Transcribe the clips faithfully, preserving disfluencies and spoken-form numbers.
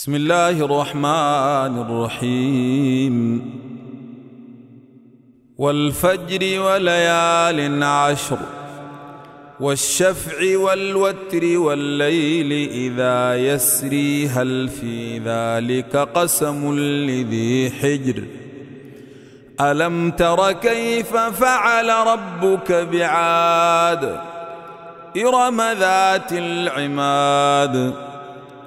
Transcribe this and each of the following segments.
بسم الله الرحمن الرحيم والفجر وليال عشر والشفع والوتر والليل إذا يسري هل في ذلك قسم لذي حجر ألم تر كيف فعل ربك بعاد إرم ذات العماد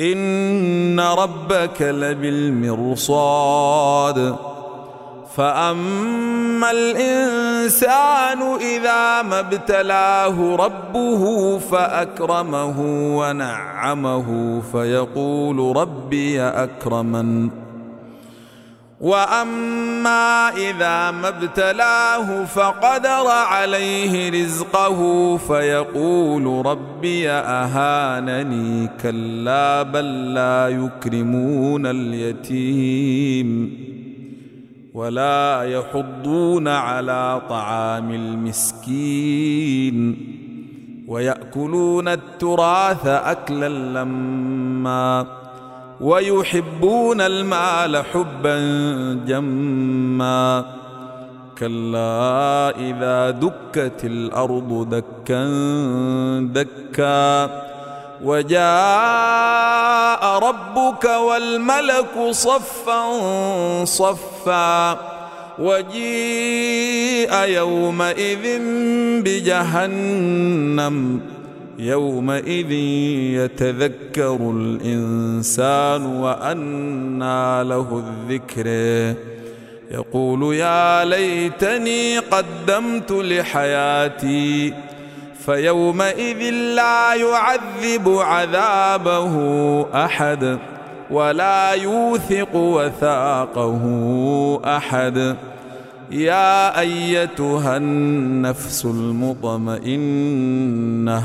إن ربك لبالمرصاد فأما الإنسان إذا ما ابتلاه ربه فأكرمه ونعمه فيقول ربي أكرمن وأما إذا ما ابتلاه فقدر عليه رزقه فيقول ربي أهانني كلا بل لا يكرمون اليتيم ولا يحضون على طعام المسكين ويأكلون التراث أكلا لما ويحبون المال حبا جما كلا إذا دكت الأرض دكا دكا وجاء ربك والملك صفا صفا وجيء يومئذ بجهنم يومئذ يتذكر الإنسان وأنى له الذكر يقول يا ليتني قدمت لحياتي فيومئذ لا يعذب عذابه أحد ولا يوثق وثاقه أحد يا أيتها النفس المطمئنة